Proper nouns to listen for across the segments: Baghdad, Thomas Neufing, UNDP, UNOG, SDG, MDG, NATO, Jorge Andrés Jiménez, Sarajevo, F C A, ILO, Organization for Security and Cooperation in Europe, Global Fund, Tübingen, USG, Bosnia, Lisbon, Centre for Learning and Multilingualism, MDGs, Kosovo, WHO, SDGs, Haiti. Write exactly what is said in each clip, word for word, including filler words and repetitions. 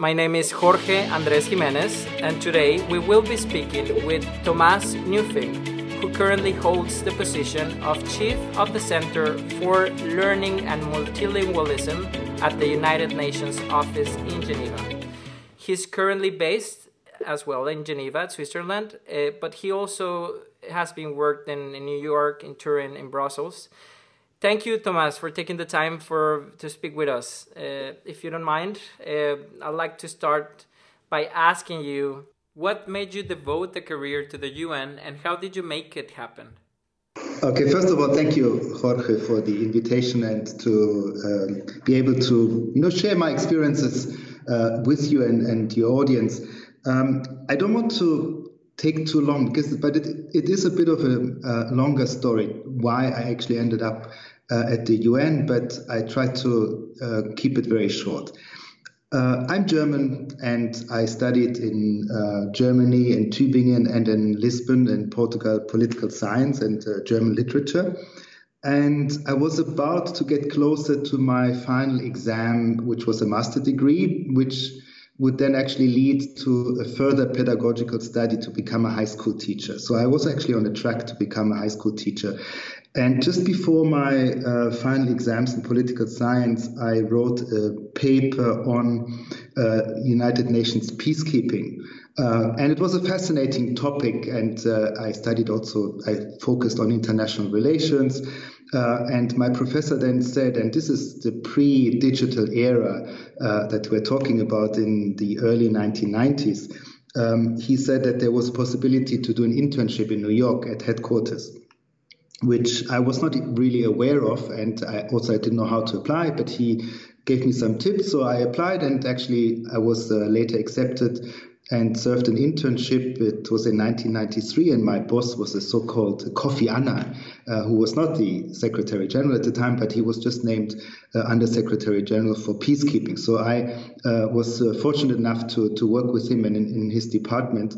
My name is Jorge Andrés Jiménez, and today we will be speaking with Thomas Neufing, who currently holds the position of Chief of the Centre for Learning and Multilingualism at the United Nations office in Geneva. He's currently based as well in Geneva, Switzerland, uh, but he also has been worked in, in New York, in Turin, in Brussels. Thank you, Thomas, for taking the time for to speak with us. Uh, if you don't mind, uh, I'd like to start by asking you, what made you devote a career to the U N and how did you make it happen? Okay, first of all, thank you, Jorge, for the invitation and to um, be able to you know, share my experiences uh, with you and, and your audience. Um, I don't want to take too long, because, but it, it is a bit of a uh, longer story, why I actually ended up uh, at the U N, but I tried to uh, keep it very short. Uh, I'm German, and I studied in uh, Germany, in Tübingen, and in Lisbon, in Portugal, political science and uh, German literature. And I was about to get closer to my final exam, which was a master's degree, which would then actually lead to a further pedagogical study to become a high school teacher. So I was actually on the track to become a high school teacher. And just before my uh, final exams in political science, I wrote a paper on uh, United Nations peacekeeping. Uh, and it was a fascinating topic. And uh, I studied also, I focused on international relations. Uh, and my professor then said, and this is the pre-digital era uh, that we're talking about in the early nineteen nineties, um, he said that there was a possibility to do an internship in New York at headquarters, which I was not really aware of, and I also I didn't know how to apply, but he gave me some tips, so I applied, and actually I was uh, later accepted and served an internship. It was in nineteen ninety-three, and my boss was a so-called Kofi Annan, uh, who was not the Secretary General at the time, but he was just named uh, Under-Secretary General for Peacekeeping. So I uh, was uh, fortunate enough to, to work with him and in, in his department.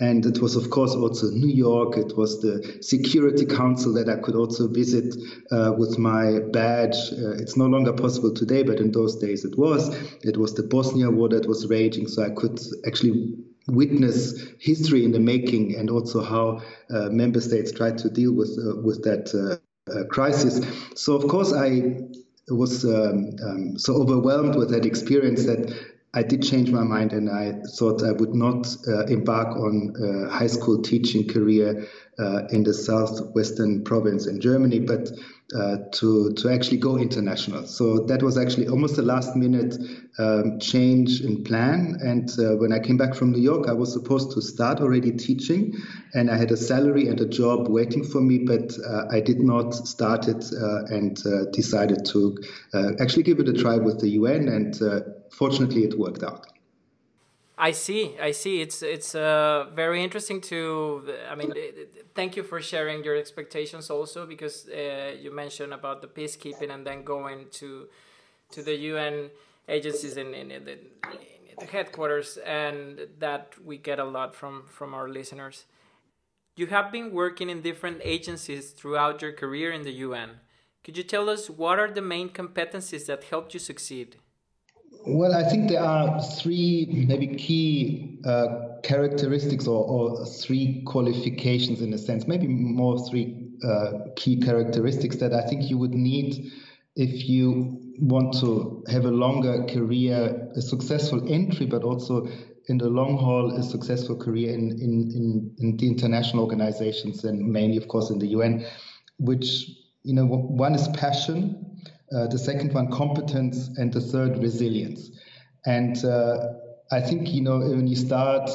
And it was, of course, also New York. It was the Security Council that I could also visit uh, with my badge. Uh, it's no longer possible today, but in those days it was. It was the Bosnia war that was raging, so I could actually witness history in the making and also how uh, member states tried to deal with, uh, with that uh, uh, crisis. So, of course, I was um, um, so overwhelmed with that experience that I did change my mind, and I thought I would not uh, embark on a high school teaching career uh, in the southwestern province in Germany, but uh, to, to actually go international. So that was actually almost a last minute um, change in plan. And uh, when I came back from New York, I was supposed to start already teaching, and I had a salary and a job waiting for me, but uh, I did not start it uh, and uh, decided to uh, actually give it a try with the U N, and uh, fortunately, it worked out. I see. I see. It's it's uh, very interesting to. I mean, thank you for sharing your expectations also, because uh, you mentioned about the peacekeeping and then going to to the U N agencies in, in, in, the, in the headquarters, and that we get a lot from from our listeners. You have been working in different agencies throughout your career in the U N. Could you tell us what are the main competencies that helped you succeed? Well, I think there are three maybe key uh, characteristics or, or three qualifications in a sense, maybe more three uh, key characteristics that I think you would need if you want to have a longer career, a successful entry, but also in the long haul, a successful career in, in, in, in the international organizations and mainly, of course, in the U N, which, you know, one is passion. Uh, the second one, competence, and the third, resilience. And uh, I think, you know, when you start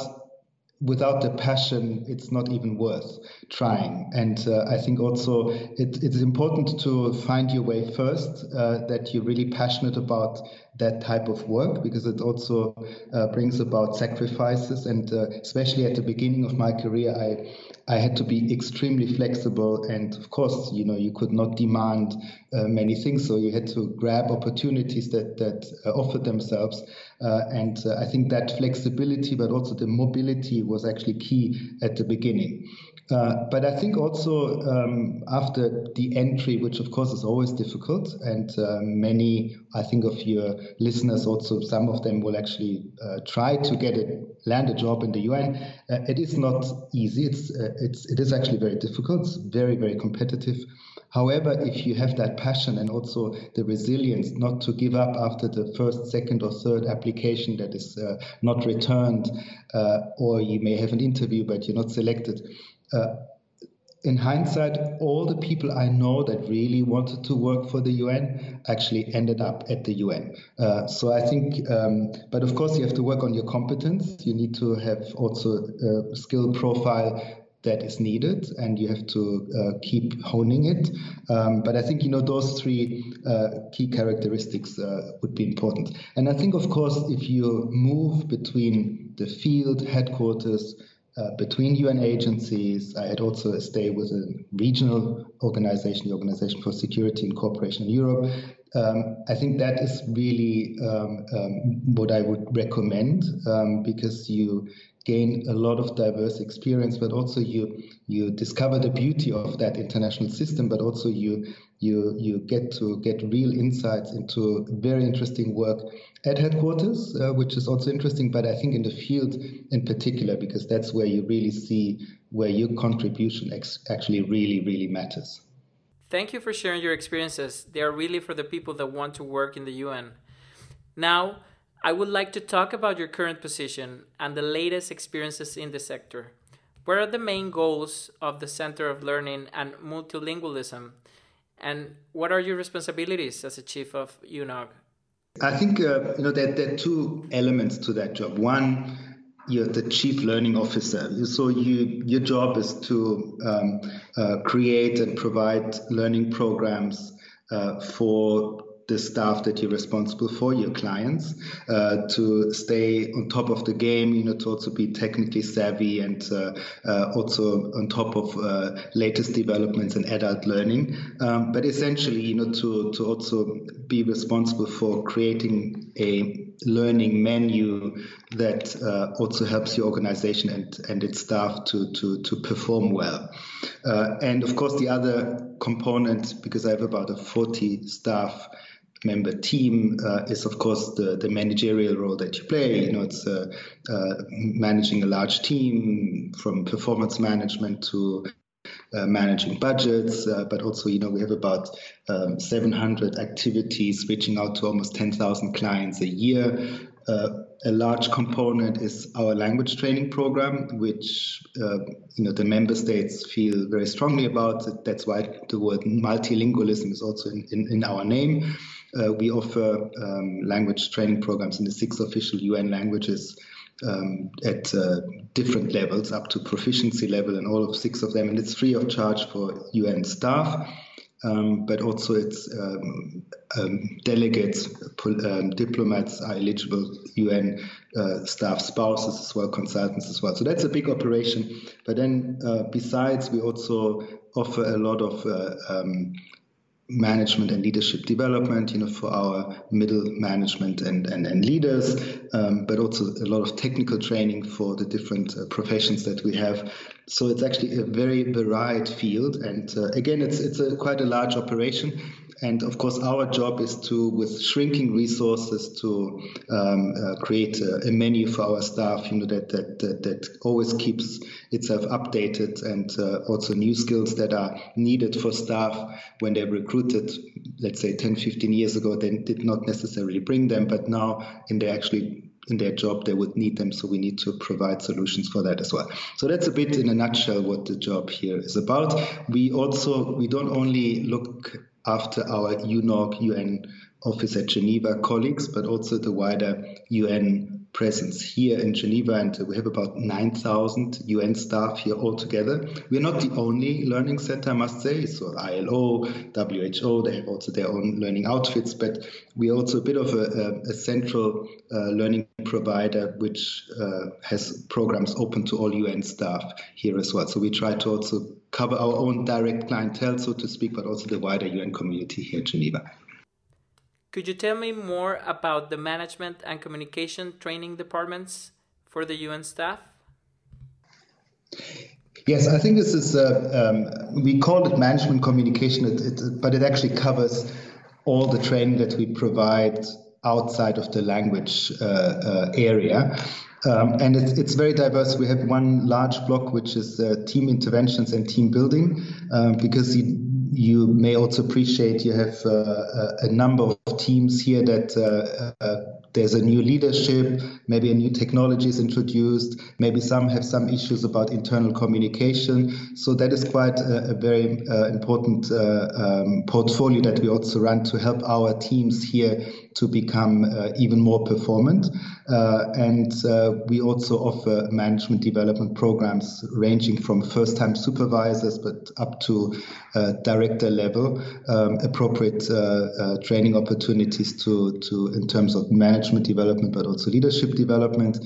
without the passion, it's not even worth trying. And uh, I think also it, it's important to find your way first, uh, that you're really passionate about that type of work, because it also uh, brings about sacrifices. And uh, especially at the beginning of my career, I I had to be extremely flexible, and of course, you know, you could not demand uh, many things, so you had to grab opportunities that that uh, offered themselves. Uh, and uh, I think that flexibility, but also the mobility, was actually key at the beginning. Uh, but I think also um, after the entry, which of course is always difficult, and uh, many, I think, of your listeners also, some of them will actually uh, try to get a, land a job in the U N. Uh, it is not easy. It's uh, it's it is actually very difficult. It's very very competitive. However, if you have that passion and also the resilience not to give up after the first, second, or third application that is uh, not returned, uh, or you may have an interview but you're not selected. Uh, in hindsight, all the people I know that really wanted to work for the U N actually ended up at the U N. Uh, so I think, um, but of course you have to work on your competence. You need to have also a skill profile that is needed, and you have to uh, keep honing it. Um, but I think, you know, those three uh, key characteristics uh, would be important. And I think, of course, if you move between the field, headquarters, Uh, between U N agencies. I had also a stay with a regional organization, the Organization for Security and Cooperation in Europe. Um, I think that is really um, um, what I would recommend um, because you gain a lot of diverse experience, but also you you discover the beauty of that international system, but also you you you get to get real insights into very interesting work at headquarters, uh, which is also interesting, but I think in the field in particular, because that's where you really see where your contribution ex- actually really, really matters. Thank you for sharing your experiences. They are really for the people that want to work in the U N. Now, I would like to talk about your current position and the latest experiences in the sector. What are the main goals of the Centre of Learning and Multilingualism? And what are your responsibilities as a chief of U N O G? I think uh, you know there, there are two elements to that job. One, you're the chief learning officer. So you, your job is to um, uh, create and provide learning programs uh, for the staff that you're responsible for, your clients, uh, to stay on top of the game, you know, to also be technically savvy and uh, uh, also on top of uh, latest developments in adult learning. Um, but essentially, you know, to, to also be responsible for creating a learning menu that uh, also helps your organization and, and its staff to, to, to perform well. Uh, and of course, the other component, because I have about a forty staff member team, uh, is of course the, the managerial role that you play. You know, it's uh, uh, managing a large team, from performance management to Uh, managing budgets, uh, but also, you know, we have about um, seven hundred activities reaching out to almost ten thousand clients a year. Uh, a large component is our language training program, which, uh, you know, the member states feel very strongly about. That's why the word multilingualism is also in, in, in our name. Uh, we offer um, language training programs in the six official U N languages Um, at uh, different levels, up to proficiency level, and all of six of them, and it's free of charge for U N staff, um, but also its um, um, delegates, pol- um, diplomats are eligible, U N uh, staff spouses as well, consultants as well. So that's a big operation. But then uh, besides, we also offer a lot of uh, um, management and leadership development, you know, for our middle management and, and, and leaders, um, but also a lot of technical training for the different uh, professions that we have. So it's actually a very varied field. And uh, again, it's it's a, quite a large operation. And of course, our job is to, with shrinking resources, to um, uh, create a, a menu for our staff, you know, that that that, that always keeps itself updated, and uh, also new skills that are needed for staff when they're recruited, let's say ten, fifteen years ago, they did not necessarily bring them, but now in their actually in their job, they would need them. So we need to provide solutions for that as well. So that's a bit in a nutshell what the job here is about. We also, we don't only look after our U N O G, U N office at Geneva colleagues, but also the wider U N presence here in Geneva. And we have about nine thousand U N staff here altogether. We're not the only learning center, I must say. So I L O, W H O, they have also their own learning outfits, but we are also a bit of a, a, a central uh, learning provider, which uh, has programs open to all U N staff here as well. So we try to also cover our own direct clientele, so to speak, but also the wider U N community here in Geneva. Could you tell me more about the management and communication training departments for the U N staff? Yes, I think this is, uh, um, we call it management communication, it, it, but it actually covers all the training that we provide outside of the language uh, uh, area. Um, and it's, it's very diverse. We have one large block, which is uh, team interventions and team building, um, because you, you may also appreciate you have uh, a number of teams here that uh, uh, there's a new leadership, maybe a new technology is introduced, maybe some have some issues about internal communication. So that is quite a, a very uh, important uh, um, portfolio that we also run to help our teams here to become uh, even more performant. Uh, and uh, we also offer management development programs ranging from first-time supervisors but up to uh, director level, um, appropriate uh, uh, training opportunities to, to in terms of management development but also leadership development.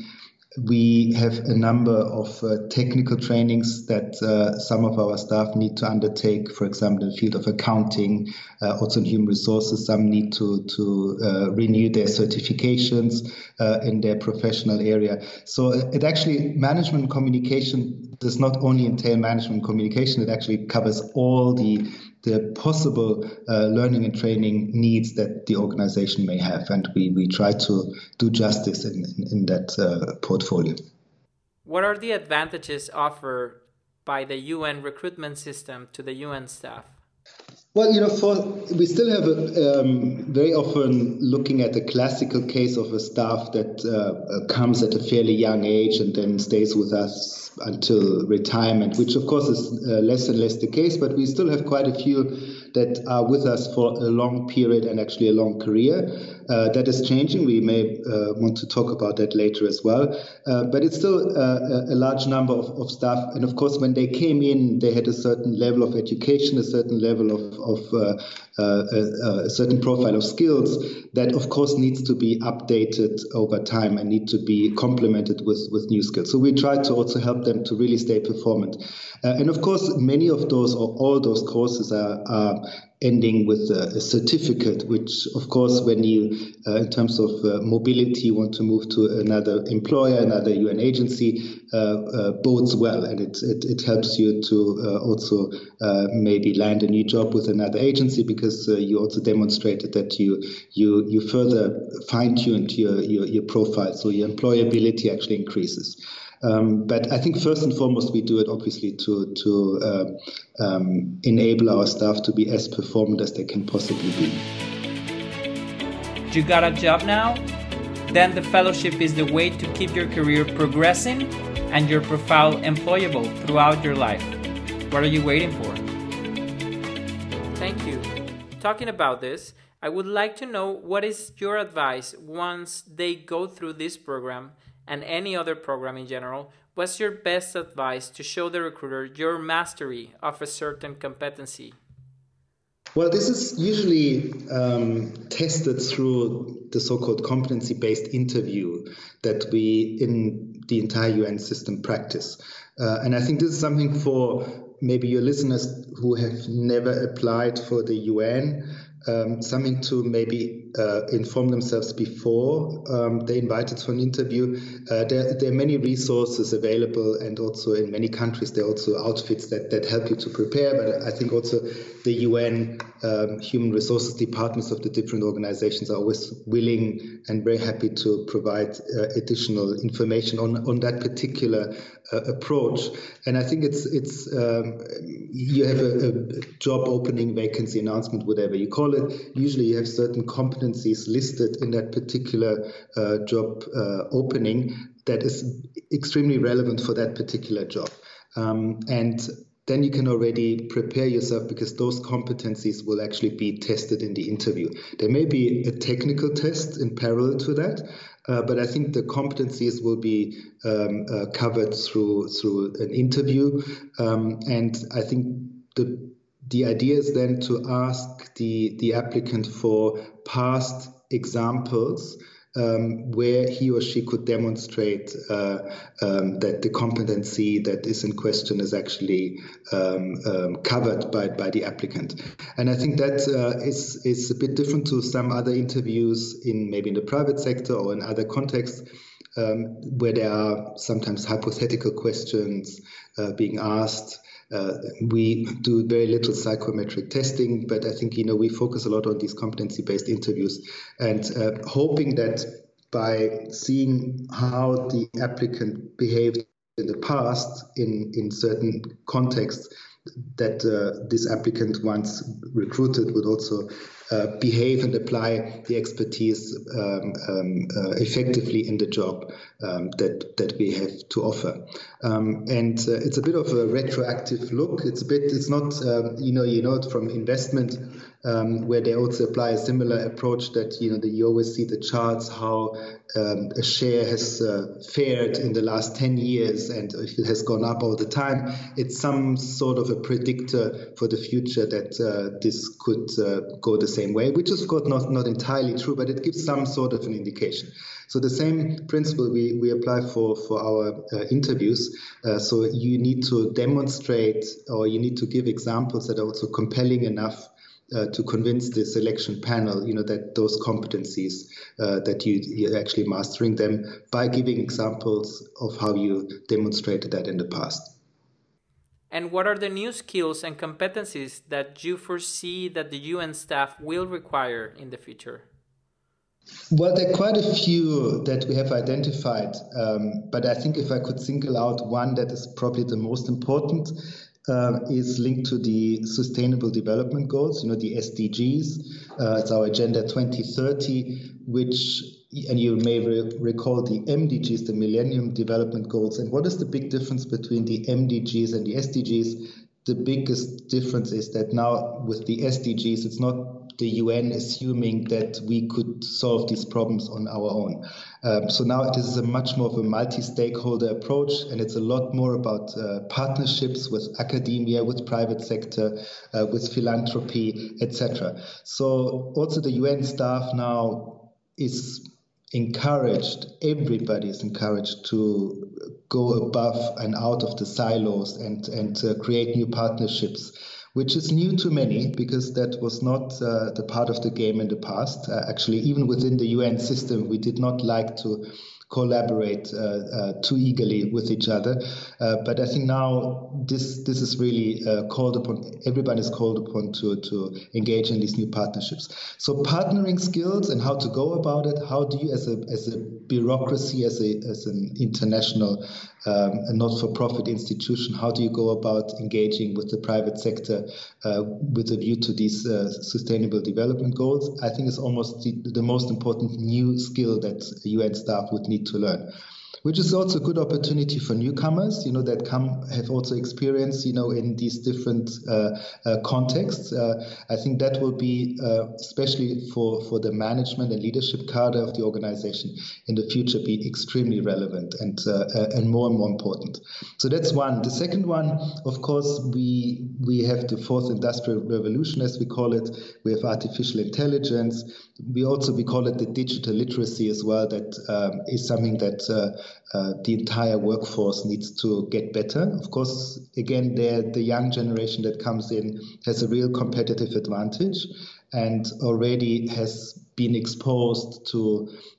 We have a number of uh, technical trainings that uh, some of our staff need to undertake, for example, in the field of accounting, uh, also in human resources. Some need to, to uh, renew their certifications uh, in their professional area. So it actually, management communication does not only entail management communication, it actually covers all the the possible uh, learning and training needs that the organization may have. And we, we try to do justice in, in, in that uh, portfolio. What are the advantages offered by the U N recruitment system to the U N staff? Well, you know, for, we still have a, um, very often looking at the classical case of a staff that uh, comes at a fairly young age and then stays with us until retirement, which of course is uh, less and less the case, but we still have quite a few that are with us for a long period and actually a long career. Uh, that is changing. We may uh, want to talk about that later as well. Uh, but it's still uh, a large number of, of staff. And of course, when they came in, they had a certain level of education, a certain level of, of uh, uh, a, a certain profile of skills that, of course, needs to be updated over time and need to be complemented with, with new skills. So we try to also help them to really stay performant. Uh, and of course, many of those or all those courses are, are ending with a certificate, which of course, when you, uh, in terms of uh, mobility, want to move to another employer, another U N agency, uh, uh, bodes well, and it, it, it helps you to uh, also uh, maybe land a new job with another agency because uh, you also demonstrated that you you you further fine-tuned your, your, your profile, so your employability actually increases. Um, but I think first and foremost, we do it obviously to, to uh, um, enable our staff to be as performant as they can possibly be. You got a job now? Then the fellowship is the way to keep your career progressing and your profile employable throughout your life. What are you waiting for? Thank you. Talking about this, I would like to know what is your advice once they go through this program and any other program in general. What's your best advice to show the recruiter your mastery of a certain competency? Well, this is usually um, tested through the so-called competency-based interview that we in the entire U N system practice. Uh, and I think this is something for maybe your listeners who have never applied for the U N, Um, something to maybe uh, inform themselves before um, they're invited for an interview. Uh, there, there are many resources available, and also in many countries there are also outfits that, that help you to prepare. But I think also the U N um, human resources departments of the different organizations are always willing and very happy to provide uh, additional information on, on that particular uh, approach. And I think it's, it's um, you have a, a job opening, vacancy announcement, whatever you call it. It, usually you have certain competencies listed in that particular uh, job uh, opening that is extremely relevant for that particular job. Um, and then you can already prepare yourself because those competencies will actually be tested in the interview. There may be a technical test in parallel to that, uh, but I think the competencies will be um, uh, covered through, through an interview. Um, and I think the The idea is then to ask the, the applicant for past examples um, where he or she could demonstrate uh, um, that the competency that is in question is actually um, um, covered by, by the applicant. And I think that uh, is, is a bit different to some other interviews in maybe in the private sector or in other contexts, um, where there are sometimes hypothetical questions uh, being asked. Uh, we do very little psychometric testing, but I think, you know, we focus a lot on these competency-based interviews and uh, hoping that by seeing how the applicant behaved in the past in, in certain contexts, that uh, this applicant, once recruited, would also uh, behave and apply the expertise um, um, uh, effectively in the job um, that that we have to offer. Um, and uh, it's a bit of a retroactive look. It's a bit. It's not. Um, you know. You know it from investment, um, where they also apply a similar approach. That you know. That you always see the charts how um, a share has uh, fared in the last ten years, and if it has gone up all the time, it's some sort of a predictor for the future that uh, this could uh, go the same way, which is of course not, not entirely true, but it gives some sort of an indication. So the same principle we, we apply for, for our uh, interviews. Uh, so you need to demonstrate, or you need to give examples that are also compelling enough Uh, to convince the selection panel, you know, that those competencies uh, that you, you're actually mastering them by giving examples of how you demonstrated that in the past. And what are the new skills and competencies that you foresee that the U N staff will require in the future? Well, there are quite a few that we have identified, um, but I think if I could single out one that is probably the most important, Uh, is linked to the Sustainable Development Goals, you know, the S D Gs. Uh, it's our Agenda twenty thirty, which, and you may re recall the M D Gs, the Millennium Development Goals. And what is the big difference between the M D Gs and the S D Gs? The biggest difference is that now with the S D Gs, it's not the U N assuming that we could solve these problems on our own. Um, so now this is a much more of a multi-stakeholder approach, and it's a lot more about uh, partnerships with academia, with private sector, uh, with philanthropy, et cetera. So also the U N staff now is encouraged, everybody is encouraged to go above and out of the silos and, and uh, create new partnerships, which is new to many because that was not uh, the part of the game in the past. Uh, actually, even within the U N system, we did not like to collaborate uh, uh, too eagerly with each other. Uh, but I think now this this is really uh, called upon, everybody is called upon to, to engage in these new partnerships. So partnering skills and how to go about it, how do you as a, as a bureaucracy, as, a, as an international um, not-for-profit institution, how do you go about engaging with the private sector uh, with a view to these uh, sustainable development goals? I think it's almost the, the most important new skill that U N staff would need to learn, which is also a good opportunity for newcomers, you know, that come have also experience, you know, in these different uh, uh, contexts. Uh, I think that will be uh, especially for, for the management and leadership cadre of the organization in the future be extremely relevant and uh, and more and more important. So that's one. The second one, of course, we we have the fourth industrial revolution, as we call it. We have artificial intelligence. We also we call it the digital literacy as well. That um, is something that uh, Uh, the entire workforce needs to get better. Of course, again, the young generation that comes in has a real competitive advantage and already has been exposed to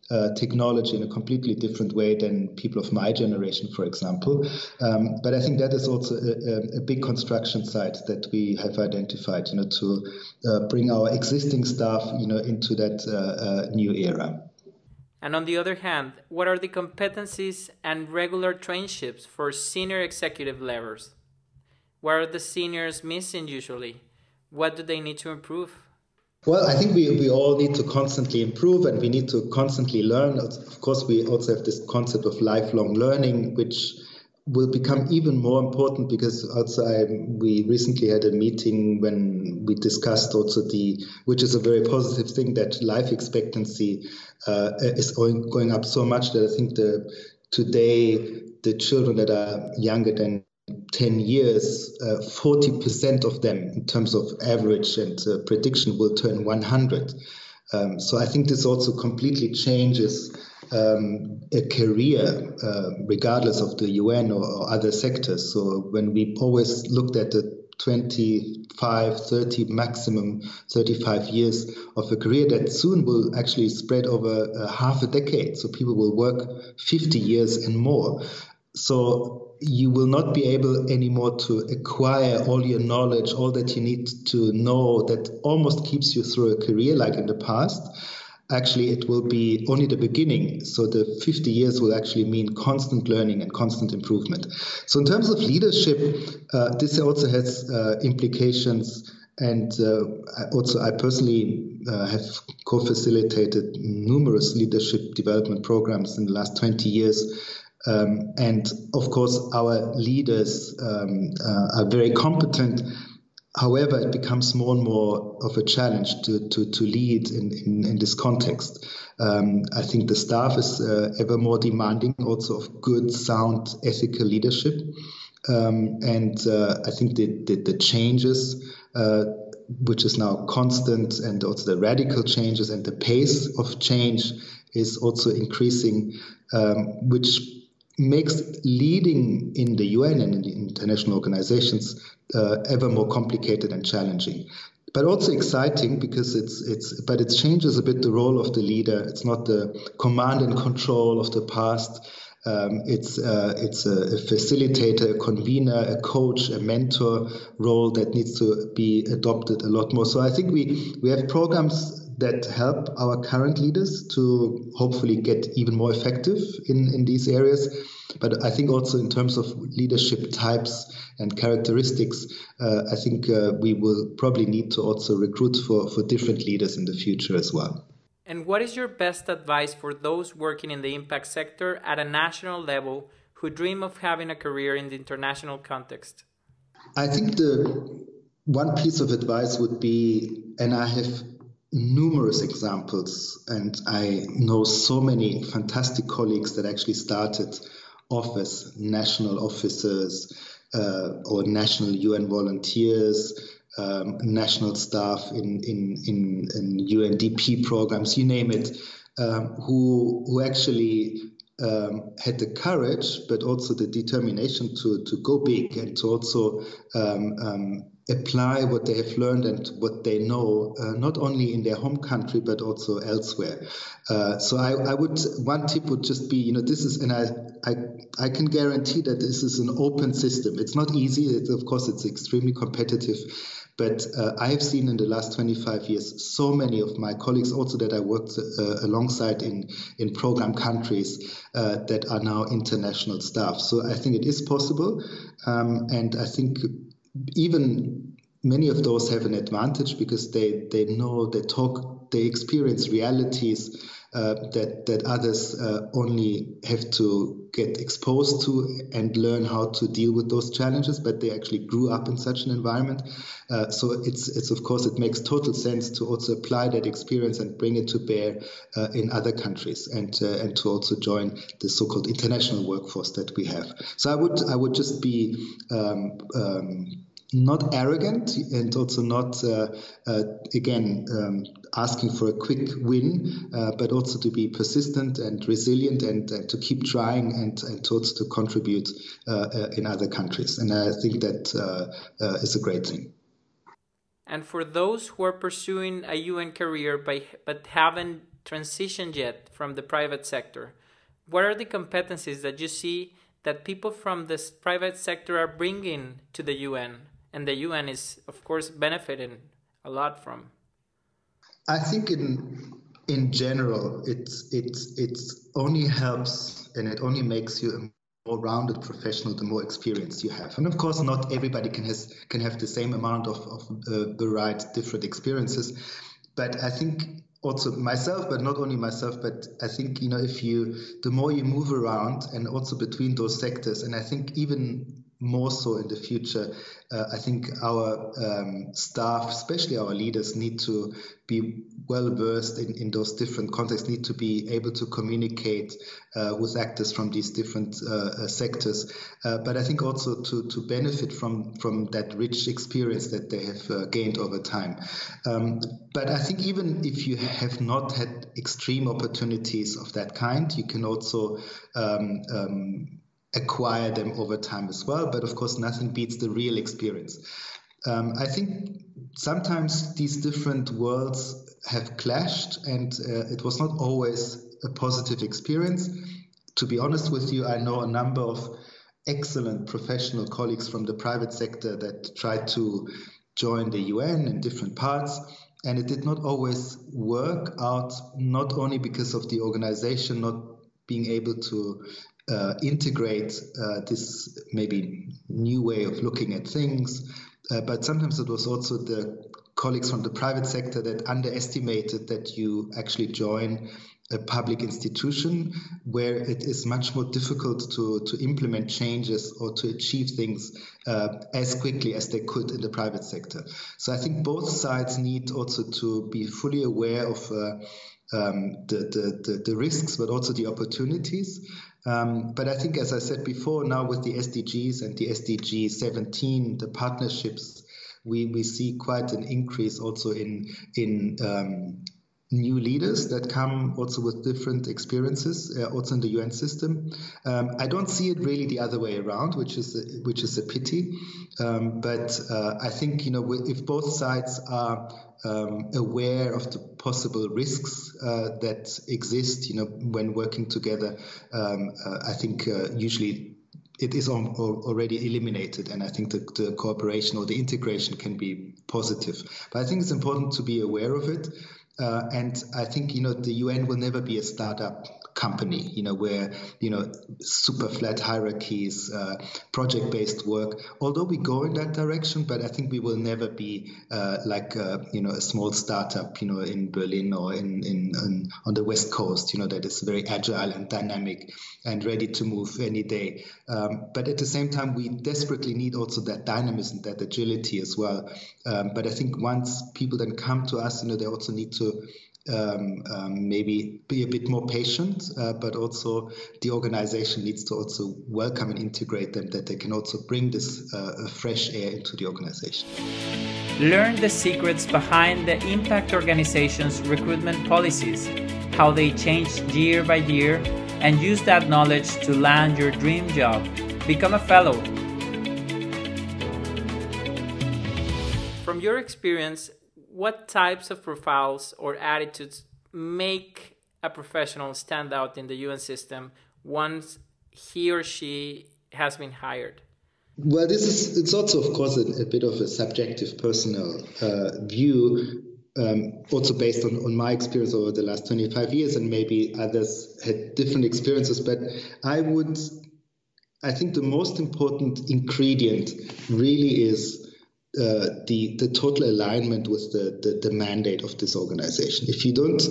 uh, technology in a completely different way than people of my generation, for example. Um, but I think that is also a, a big construction site that we have identified, you know, to uh, bring our existing staff, you know, into that uh, uh, new era. And on the other hand, what are the competencies and regular traineeships for senior executive levels? What are the seniors missing usually? What do they need to improve? Well, I think we, we all need to constantly improve and we need to constantly learn. Of course, we also have this concept of lifelong learning, which will become even more important because also I, we recently had a meeting when we discussed also the, which is a very positive thing, that life expectancy uh, is going, going up so much that I think the today the children that are younger than ten years, uh, forty percent of them in terms of average and uh, prediction will turn one hundred. Um, so I think this also completely changes Um, a career, uh, regardless of the U N or, or other sectors. So when we always looked at the twenty-five, thirty, maximum thirty-five years of a career that soon will actually spread over uh, half a decade. So people will work fifty years and more. So you will not be able anymore to acquire all your knowledge, all that you need to know that almost keeps you through a career like in the past. Actually, it will be only the beginning. So the fifty years will actually mean constant learning and constant improvement. So in terms of leadership, uh, this also has uh, implications. And uh, also, I personally uh, have co-facilitated numerous leadership development programs in the last twenty years. Um, and of course, our leaders um, uh, are very competent. However, it becomes more and more of a challenge to, to, to lead in, in, in this context. Um, I think the staff is uh, ever more demanding also of good, sound, ethical leadership. Um, and uh, I think the, the, the changes, uh, which is now constant, and also the radical changes and the pace of change is also increasing, um, which makes leading in the U N and in the international organizations uh, ever more complicated and challenging, but also exciting because it's it's but it changes a bit the role of the leader. It's not the command and control of the past. Um, it's uh, it's a, a facilitator, a convener, a coach, a mentor role that needs to be adopted a lot more. So I think we we have programs that help our current leaders to hopefully get even more effective in, in these areas. But I think also in terms of leadership types and characteristics, uh, I think uh, we will probably need to also recruit for, for different leaders in the future as well. And what is your best advice for those working in the impact sector at a national level who dream of having a career in the international context? I think the one piece of advice would be, and I have numerous examples, and I know so many fantastic colleagues that actually started off as national officers uh, or national U N volunteers, um, national staff in, in, in, in U N D P programs, you name it, um, who, who actually Um, had the courage, but also the determination to, to go big and to also um, um, apply what they have learned and what they know, uh, not only in their home country, but also elsewhere. Uh, so I, I would, one tip would just be, you know, this is, and I, I, I can guarantee that this is an open system. It's not easy. It's, of course, it's extremely competitive. But uh, I have seen in the last twenty-five years so many of my colleagues also that I worked uh, alongside in, in program countries uh, that are now international staff. So I think it is possible. Um, and I think even many of those have an advantage because they, they know, they talk, they experience realities uh, that, that others uh, only have to get exposed to and learn how to deal with those challenges, but they actually grew up in such an environment. Uh, so it's, it's of course, it makes total sense to also apply that experience and bring it to bear uh, in other countries and uh, and to also join the so-called international workforce that we have. So I would I would just be um, um, not arrogant and also not, uh, uh, again, um, asking for a quick win, uh, but also to be persistent and resilient and, and to keep trying and, and to also to contribute uh, uh, in other countries. And I think that uh, uh, is a great thing. And for those who are pursuing a U N career by, but haven't transitioned yet from the private sector, what are the competencies that you see that people from this private sector are bringing to the U N? And the U N is, of course, benefiting a lot from. I think in in general, it's it's it's only helps and it only makes you a more rounded professional the more experience you have. And of course, not everybody can has can have the same amount of of uh, varied different experiences. But I think also myself, but not only myself, but I think you know if you the more you move around and also between those sectors, and I think even more so in the future, uh, I think our um, staff, especially our leaders, need to be well versed in, in those different contexts, need to be able to communicate uh, with actors from these different uh, sectors. Uh, but I think also to, to benefit from, from that rich experience that they have uh, gained over time. Um, but I think even if you have not had extreme opportunities of that kind, you can also um, um, acquire them over time as well, but of course nothing beats the real experience. Um, I think sometimes these different worlds have clashed, and uh, it was not always a positive experience. To be honest with you, I know a number of excellent professional colleagues from the private sector that tried to join the U N in different parts, and it did not always work out, not only because of the organization not being able to uh, integrate uh, this maybe new way of looking at things, uh, but sometimes it was also the colleagues from the private sector that underestimated that you actually join a public institution where it is much more difficult to, to implement changes or to achieve things uh, as quickly as they could in the private sector. So I think both sides need also to be fully aware of uh, um, the, the, the, the risks, but also the opportunities. Um, but I think, as I said before, now with the S D Gs and the S D G seventeen, the partnerships, we, we see quite an increase also in in um, new leaders that come also with different experiences, uh, also in the U N system. Um, I don't see it really the other way around, which is a, which is a pity. Um, but uh, I think, you know, if both sides are um, aware of the possible risks uh, that exist, you know, when working together, um, uh, I think uh, usually it is on, or already eliminated, and I think the, the cooperation or the integration can be positive. But I think it's important to be aware of it. Uh, and I think, you know, the U N will never be a startup company, you know, where, you know, super flat hierarchies, uh, project-based work, although we go in that direction, but I think we will never be uh, like, uh, you know, a small startup, you know, in Berlin or in, in, in on the West Coast, you know, that is very agile and dynamic and ready to move any day. Um, but at the same time, we desperately need also that dynamism, that agility as well. Um, but I think once people then come to us, you know, they also need to to um, um, maybe be a bit more patient, uh, but also the organization needs to also welcome and integrate them, that they can also bring this uh, fresh air into the organization. Learn the secrets behind the impact organization's recruitment policies, how they change year by year, and use that knowledge to land your dream job. Become a fellow. From your experience, what types of profiles or attitudes make a professional stand out in the U N system once he or she has been hired? Well, this is, it's also, of course, a, a bit of a subjective personal uh, view, um, also based on, on my experience over the last twenty-five years, and maybe others had different experiences, but I would, I think the most important ingredient really is Uh, the, the total alignment with the, the, the mandate of this organization. If you don't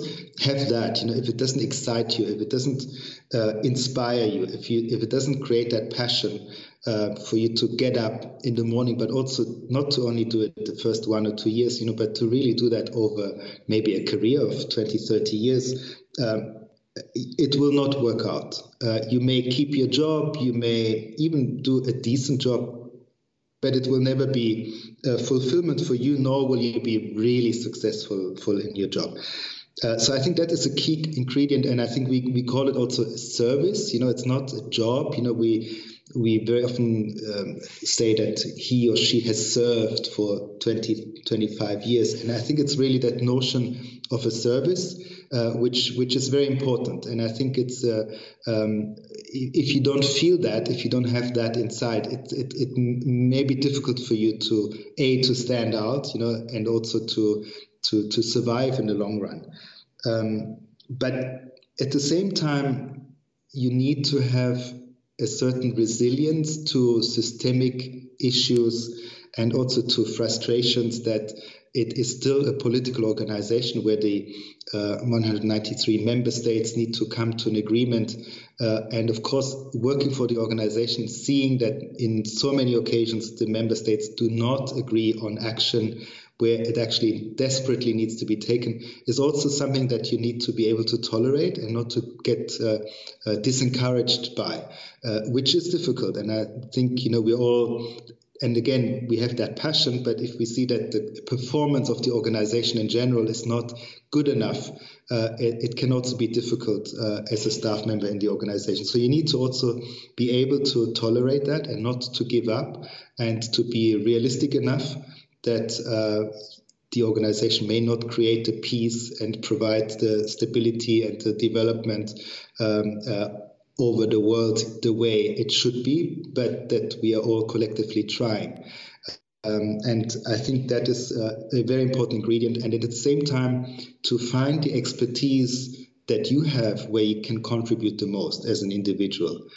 have that, you know, if it doesn't excite you, if it doesn't uh, inspire you, if you if it doesn't create that passion uh, for you to get up in the morning, but also not to only do it the first one or two years, you know, but to really do that over maybe a career of twenty, thirty years, um, it will not work out. Uh, you may keep your job, you may even do a decent job, but it will never be uh, fulfillment for you, nor will you be really successful full in your job. Uh, so I think that is a key ingredient, and I think we, we call it also a service. You know, it's not a job. You know, we we very often um, say that he or she has served for twenty, twenty-five years, and I think it's really that notion of a service, uh, which which is very important. And I think it's uh, um, if you don't feel that, if you don't have that inside, it it it may be difficult for you to a to stand out, you know, and also to to to survive in the long run. Um, but at the same time, you need to have a certain resilience to systemic issues and also to frustrations that it is still a political organization where the uh, one hundred ninety-three member states need to come to an agreement. Uh, and of course, working for the organization, seeing that in so many occasions the member states do not agree on action where it actually desperately needs to be taken, is also something that you need to be able to tolerate and not to get uh, uh, disencouraged by, uh, which is difficult. And I think, you know, we all, and again, we have that passion, but if we see that the performance of the organization in general is not good enough, uh, it, it can also be difficult uh, as a staff member in the organization. So you need to also be able to tolerate that and not to give up and to be realistic enough that uh, the organization may not create the peace and provide the stability and the development um, uh, over the world the way it should be, but that we are all collectively trying. Um, and I think that is uh, a very important ingredient. And at the same time, to find the expertise that you have where you can contribute the most as an individual.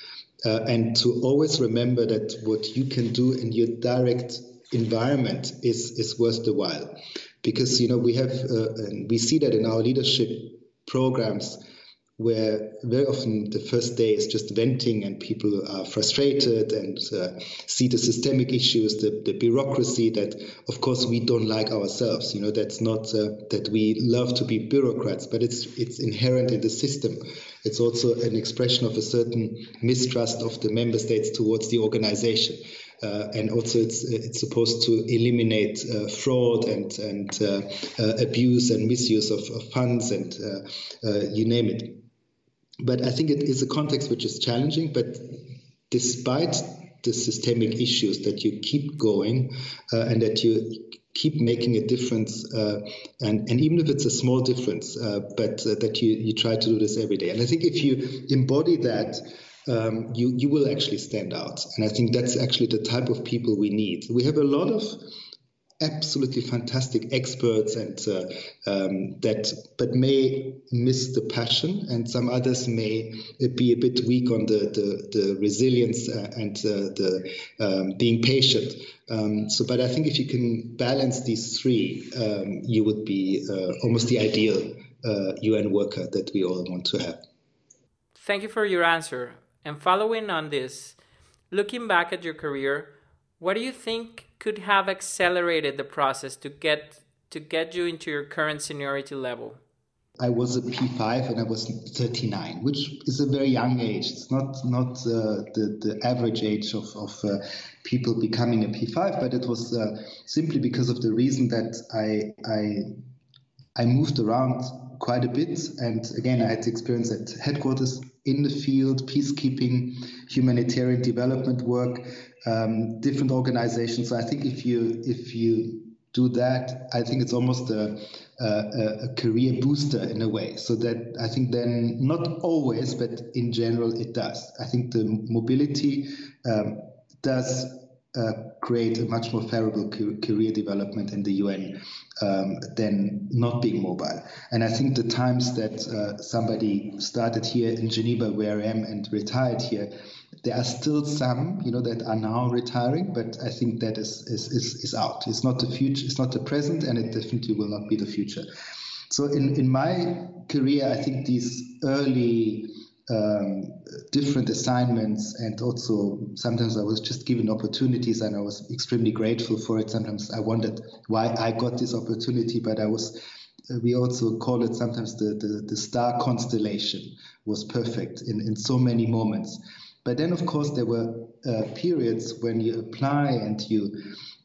Uh, and to always remember that what you can do in your direct environment is, is worth the while. Because, you know, we have, uh, and we see that in our leadership programs, where very often the first day is just venting and people are frustrated and uh, see the systemic issues, the, the bureaucracy that, of course, we don't like ourselves. You know, that's not uh, that we love to be bureaucrats, but it's it's inherent in the system. It's also an expression of a certain mistrust of the member states towards the organization. Uh, and also it's it's supposed to eliminate uh, fraud and, and uh, uh, abuse and misuse of, of funds and uh, uh, you name it. But I think it is a context which is challenging, but despite the systemic issues that you keep going uh, and that you keep making a difference, uh, and, and even if it's a small difference, uh, but uh, that you, you try to do this every day. And I think if you embody that, um, you, you will actually stand out. And I think that's actually the type of people we need. We have a lot of absolutely fantastic experts and uh, um, that but may miss the passion, and some others may be a bit weak on the the, the resilience uh, and uh, the um, being patient, um, so but I think if you can balance these three, um, you would be uh, almost the ideal uh, U N worker that we all want to have. Thank you for your answer. And following on this, looking back at your career, what do you think could have accelerated the process to get to get you into your current seniority level? I was a P five and I was thirty-nine, which is a very young age. It's not not uh, the, the average age of, of uh, people becoming a P five, but it was uh, simply because of the reason that I, I, I moved around quite a bit. And again, I had experience at headquarters, in the field, peacekeeping, humanitarian development work, um, different organizations. So I think if you if you do that, I think it's almost a, a, a career booster in a way. So that I think then, not always, but in general, it does. I think the mobility um, does uh, create a much more favorable career development in the U N um, than not being mobile. And I think the times that uh, somebody started here in Geneva, where I am, and retired here, there are still some, you know, that are now retiring, but I think that is is, is, is out. It's not the future, it's not the present, and it definitely will not be the future. So in, in my career, I think these early Um, different assignments, and also sometimes I was just given opportunities and I was extremely grateful for it. Sometimes I wondered why I got this opportunity, but I was, we also call it sometimes the, the, the star constellation was perfect in, in so many moments. But then, of course, there were uh, periods when you apply and you,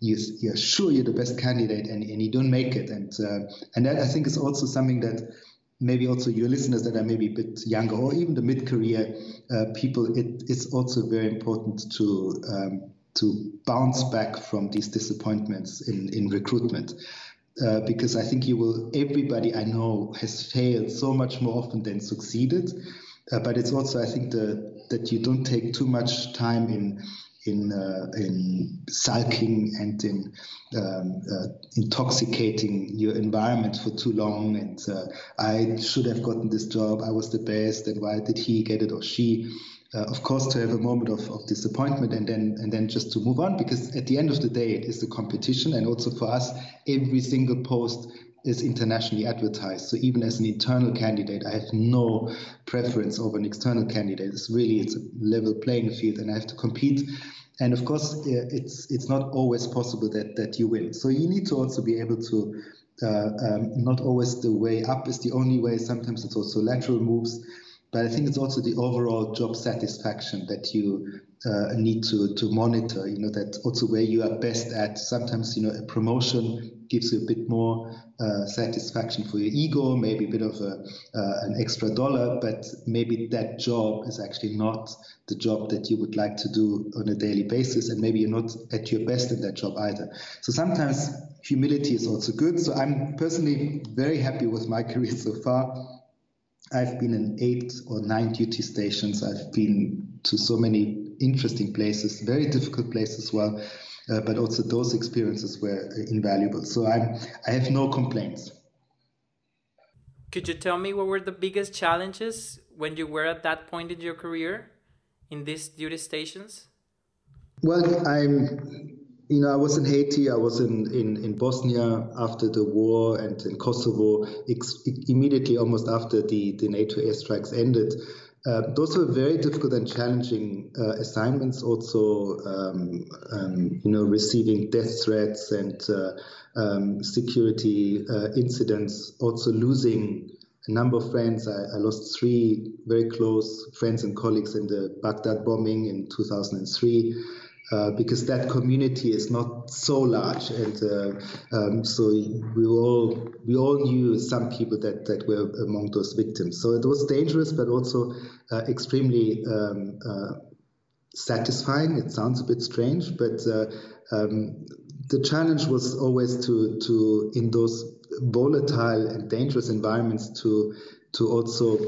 you, you're sure you're the best candidate and, and you don't make it. And, uh, and that I think is also something that maybe also your listeners that are maybe a bit younger, or even the mid-career uh, people, it, it's also very important to um, to bounce back from these disappointments in, in recruitment. Uh, because I think you will, everybody I know has failed so much more often than succeeded. Uh, but it's also, I think, the, that you don't take too much time in in uh, in sulking and in um, uh, intoxicating your environment for too long, and uh, I should have gotten this job, I was the best, and why did he get it or she? Uh, of course, to have a moment of, of disappointment and then and then just to move on, because at the end of the day, it is a competition, and also for us, every single post is internationally advertised. So even as an internal candidate, I have no preference over an external candidate. It's really, it's a level playing field, and I have to compete. And of course, it's it's not always possible that, that you win. So you need to also be able to, uh, um, not always the way up is the only way. Sometimes it's also lateral moves. But I think it's also the overall job satisfaction that you uh, need to, to monitor, you know, that also where you are best at. Sometimes, you know, a promotion gives you a bit more uh, satisfaction for your ego, maybe a bit of a, uh, an extra dollar, but maybe that job is actually not the job that you would like to do on a daily basis, and maybe you're not at your best in that job either. So sometimes humility is also good. So I'm personally very happy with my career so far. I've been in eight or nine duty stations. I've been to so many interesting places, very difficult places as well, uh, but also those experiences were invaluable. So I'm, I have no complaints. Could you tell me what were the biggest challenges when you were at that point in your career in these duty stations? Well, I'm... You know, I was in Haiti, I was in, in, in Bosnia after the war, and in Kosovo ex immediately almost after the, the NATO airstrikes ended. Uh, those were very difficult and challenging uh, assignments. Also, um, um, you know, receiving death threats and uh, um, security uh, incidents, also losing a number of friends. I, I lost three very close friends and colleagues in the Baghdad bombing in two thousand three. Uh, because that community is not so large, and uh, um, so we all we all knew some people that, that were among those victims. So it was dangerous, but also uh, extremely um, uh, satisfying. It sounds a bit strange, but uh, um, the challenge was always to to in those volatile and dangerous environments to to also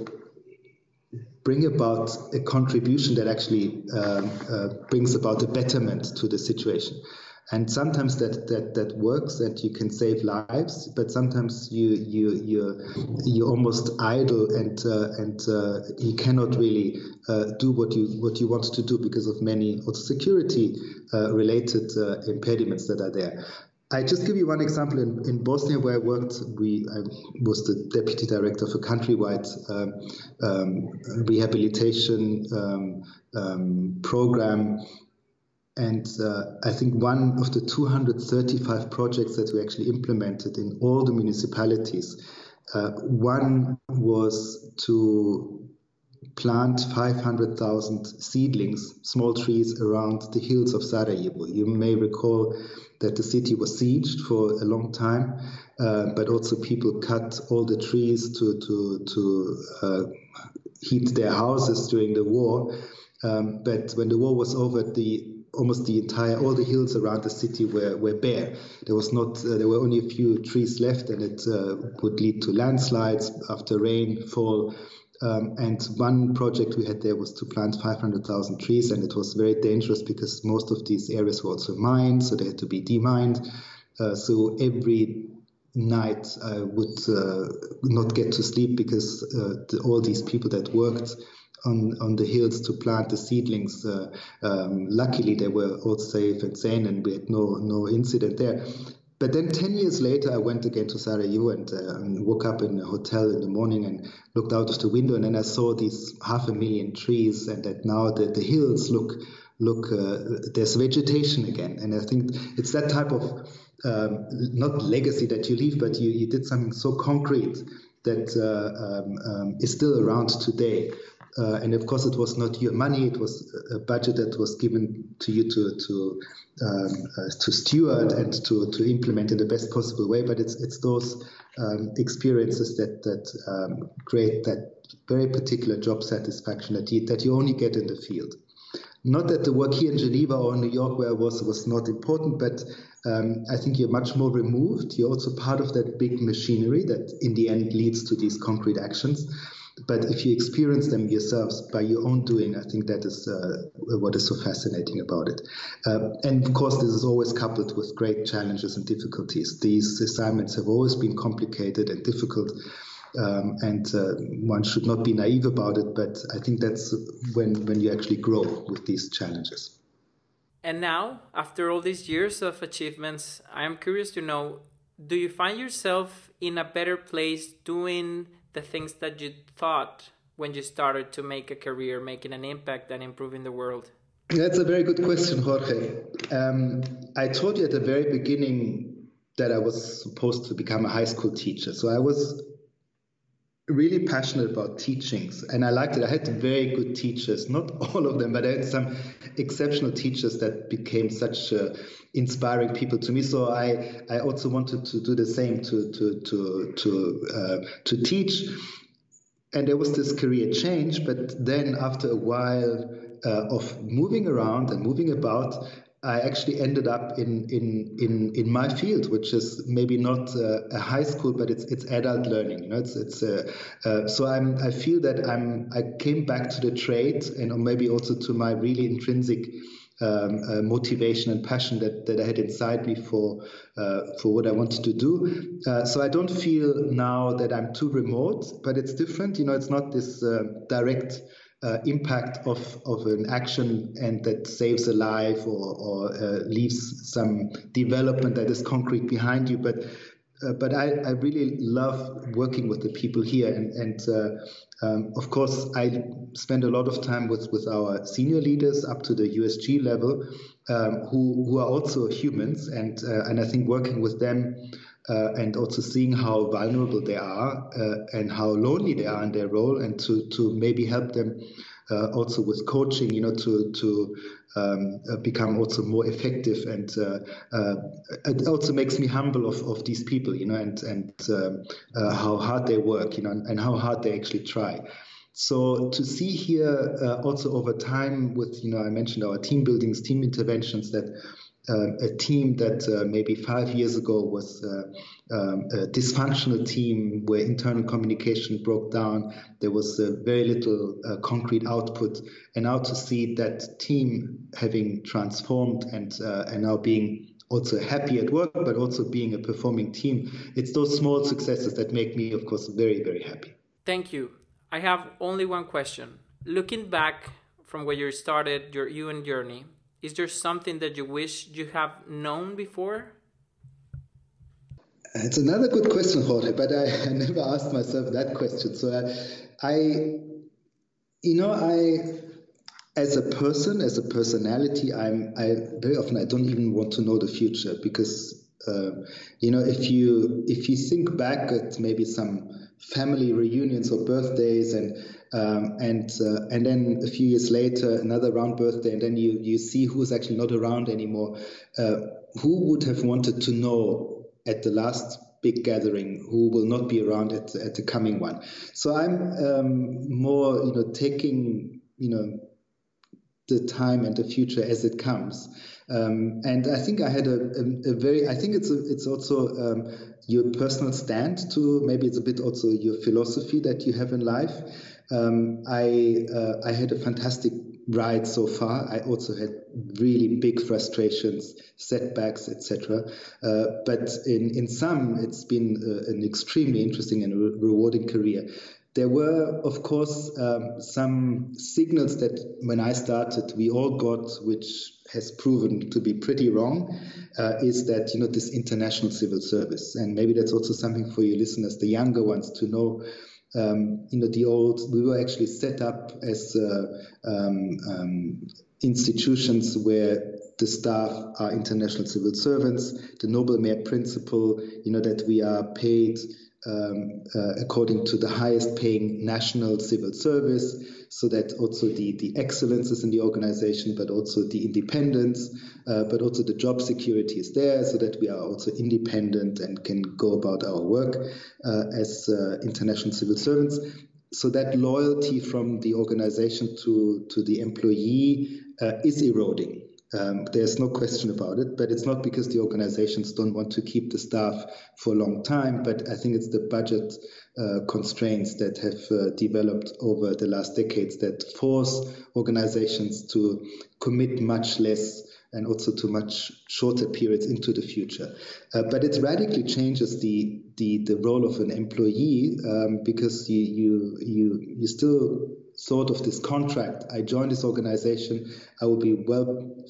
bring about a contribution that actually um, uh, brings about a betterment to the situation. And sometimes that, that, that works and you can save lives, but sometimes you, you, you're, you're almost idle and, uh, and uh, you cannot really uh, do what you, what you want to do because of many also security uh, related uh, impediments that are there. I just give you one example in, in Bosnia where I worked. We I was the deputy director of a countrywide um, um, rehabilitation um, um, program, and uh, I think one of the two hundred thirty-five projects that we actually implemented in all the municipalities. Uh, one was to plant five hundred thousand seedlings, small trees around the hills of Sarajevo. You may recall that the city was sieged for a long time, uh, but also people cut all the trees to, to, to uh, heat their houses during the war. Um, but when the war was over, the almost the entire, all the hills around the city were, were bare. There was not, uh, there were only a few trees left, and it uh, would lead to landslides after rainfall. Um, and one project we had there was to plant five hundred thousand trees, and it was very dangerous because most of these areas were also mined, so they had to be demined. Uh, so every night I would uh, not get to sleep because uh, the, all these people that worked on, on the hills to plant the seedlings, uh, um, luckily they were all safe and sane, and we had no, no incident there. But then ten years later, I went again to Sarajevo and, uh, and woke up in a hotel in the morning and looked out of the window, and then I saw these half a million trees, and that now the, the hills look, look uh, there's vegetation again. And I think it's that type of, um, not legacy that you leave, but you, you did something so concrete that uh, um, um, is still around today. Uh, and of course, it was not your money; it was a budget that was given to you to to um, uh, to steward and to to implement in the best possible way. But it's it's those um, experiences that that um, create that very particular job satisfaction that you, that you only get in the field. Not that the work here in Geneva or in New York, where I was, was not important, but um, I think you're much more removed. You're also part of that big machinery that, in the end, leads to these concrete actions. But if you experience them yourselves by your own doing, I think that is uh, what is so fascinating about it. Uh, and of course, this is always coupled with great challenges and difficulties. These assignments have always been complicated and difficult, um, and uh, one should not be naive about it. But I think that's when, when you actually grow with these challenges. And now, after all these years of achievements, I am curious to know, do you find yourself in a better place doing the things that you thought when you started to make a career, making an impact and improving the world? That's a very good question, Jorge. Um, I told you at the very beginning that I was supposed to become a high school teacher. So I was really passionate about teachings, and I liked it. I had very good teachers, not all of them, but I had some exceptional teachers that became such uh, inspiring people to me. So I, I also wanted to do the same, to to to to uh, to teach. And there was this career change, but then after a while uh, of moving around and moving about, I actually ended up in in in in my field, which is maybe not uh, a high school, but it's it's adult learning. You know, it's it's uh, uh, so I'm I feel that I'm I came back to the trade, and maybe also to my really intrinsic um, uh, motivation and passion that that I had inside me for uh, for what I wanted to do. Uh, so I don't feel now that I'm too remote, but it's different. You know, it's not this uh, direct Uh, impact of, of an action and that saves a life or, or uh, leaves some development that is concrete behind you. But uh, but I, I really love working with the people here. And, and uh, um, of course, I spend a lot of time with, with our senior leaders up to the U S G level, um, who, who are also humans. And, uh, and I think working with them Uh, and also seeing how vulnerable they are uh, and how lonely they are in their role, and to, to maybe help them uh, also with coaching, you know, to to um, uh, become also more effective. And uh, uh, it also makes me humble of, of these people, you know, and, and um, uh, how hard they work, you know, and, and how hard they actually try. So to see here uh, also over time with, you know, I mentioned our team buildings, team interventions, that Uh, a team that uh, maybe five years ago was uh, um, a dysfunctional team where internal communication broke down. There was uh, very little uh, concrete output. And now to see that team having transformed and, uh, and now being also happy at work, but also being a performing team. It's those small successes that make me, of course, very, very happy. Thank you. I have only one question. Looking back from where you started your U N journey, is there something that you wish you have known before? It's another good question, Jorge, but I, I never asked myself that question. So I, I, you know, I, as a person, as a personality, I'm, I very often, I don't even want to know the future because, uh, you know, if you, if you think back at maybe some family reunions or birthdays, and Um, and uh, and then a few years later, another round birthday, and then you, you see who's actually not around anymore. Uh, who would have wanted to know at the last big gathering who will not be around at, at the coming one? So I'm um, more, you know, taking, you know, the time and the future as it comes. Um, and I think I had a, a, a very, I think it's a, it's also um, your personal stand to, maybe it's a bit also your philosophy that you have in life. Um, I uh, I had a fantastic ride so far. I also had really big frustrations, setbacks, et cetera. Uh, but in, in some, it's been uh, an extremely interesting and re- rewarding career. There were, of course, um, some signals that when I started, we all got, which has proven to be pretty wrong, uh, is that, you know, this international civil service, and maybe that's also something for your listeners, the younger ones, to know. Um, you know, the old, we were actually set up as uh, um, um, institutions where the staff are international civil servants, the noble merit principle, you know, that we are paid um, uh, according to the highest paying national civil service, so that also the, the excellences in the organization, but also the independence, uh, but also the job security is there, so that we are also independent and can go about our work uh, as uh, international civil servants. So that loyalty from the organization to, to the employee uh, is eroding. Um, there's no question about it, but it's not because the organizations don't want to keep the staff for a long time, but I think it's the budget uh, constraints that have uh, developed over the last decades that force organizations to commit much less and also to much shorter periods into the future. Uh, but it radically changes the, the, the role of an employee um, because you, you, you, you still sort of this contract. I joined this organization, I will be well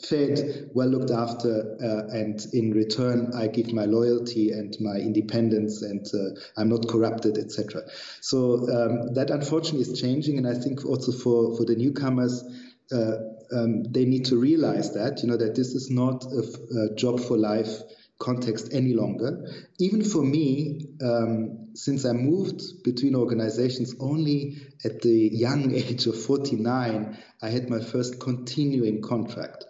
fed, well looked after, uh, and in return, I give my loyalty and my independence, and uh, I'm not corrupted, et cetera. So um, that unfortunately is changing, and I think also for, for the newcomers, uh, um, they need to realize that, you know, that this is not a, f- a job for life context any longer. Even for me, um, since I moved between organizations only at the young age of forty-nine, I had my first continuing contract.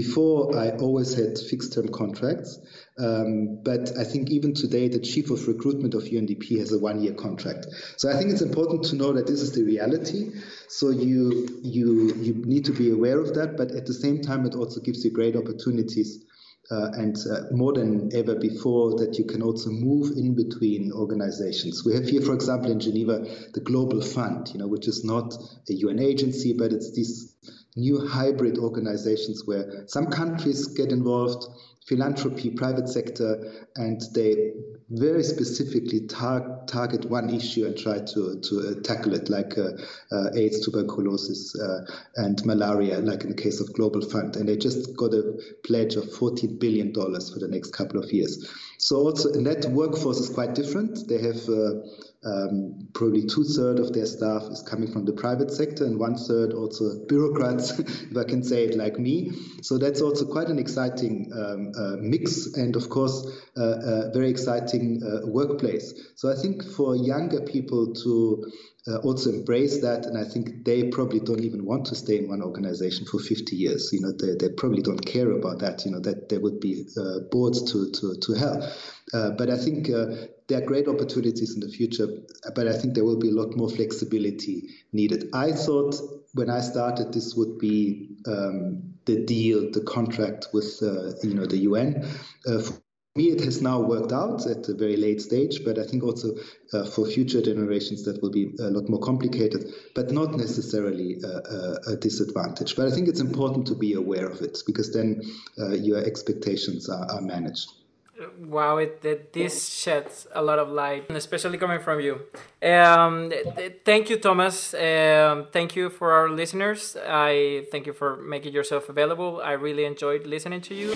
Before, I always had fixed-term contracts, um, but I think even today the Chief of Recruitment of U N D P has a one-year contract. So I think it's important to know that this is the reality. So you, you, you need to be aware of that, but at the same time it also gives you great opportunities uh, and uh, more than ever before that you can also move in between organizations. We have here, for example, in Geneva, the Global Fund, you know, which is not a U N agency, but it's these new hybrid organizations where some countries get involved, philanthropy, private sector, and they very specifically tar target one issue and try to, to uh, tackle it, like uh, uh, AIDS, tuberculosis, uh, and malaria, like in the case of Global Fund. And they just got a pledge of fourteen billion dollars for the next couple of years. So also, and that workforce is quite different. They have uh, um, probably two-thirds of their staff is coming from the private sector and one-third also bureaucrats, if I can say it like me. So that's also quite an exciting um, uh, mix and, of course, uh, a very exciting uh, workplace. So I think for younger people to uh, also embrace that, and I think they probably don't even want to stay in one organization for fifty years. You know, they, they probably don't care about that, you know, that they would be uh, bored to, to, to hell. Uh, but I think uh, there are great opportunities in the future, but I think there will be a lot more flexibility needed. I thought when I started this would be um, the deal, the contract with uh, you know, the U N. Uh, for me, it has now worked out at a very late stage, but I think also uh, for future generations that will be a lot more complicated, but not necessarily a, a disadvantage. But I think it's important to be aware of it, because then uh, your expectations are, are managed. Wow, it, it, this sheds a lot of light, especially coming from you. Um, thank you, Thomas. Um, thank you for our listeners. I thank you for making yourself available. I really enjoyed listening to you.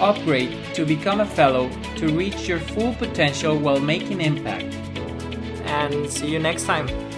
Upgrade to become a fellow to reach your full potential while making impact. And see you next time.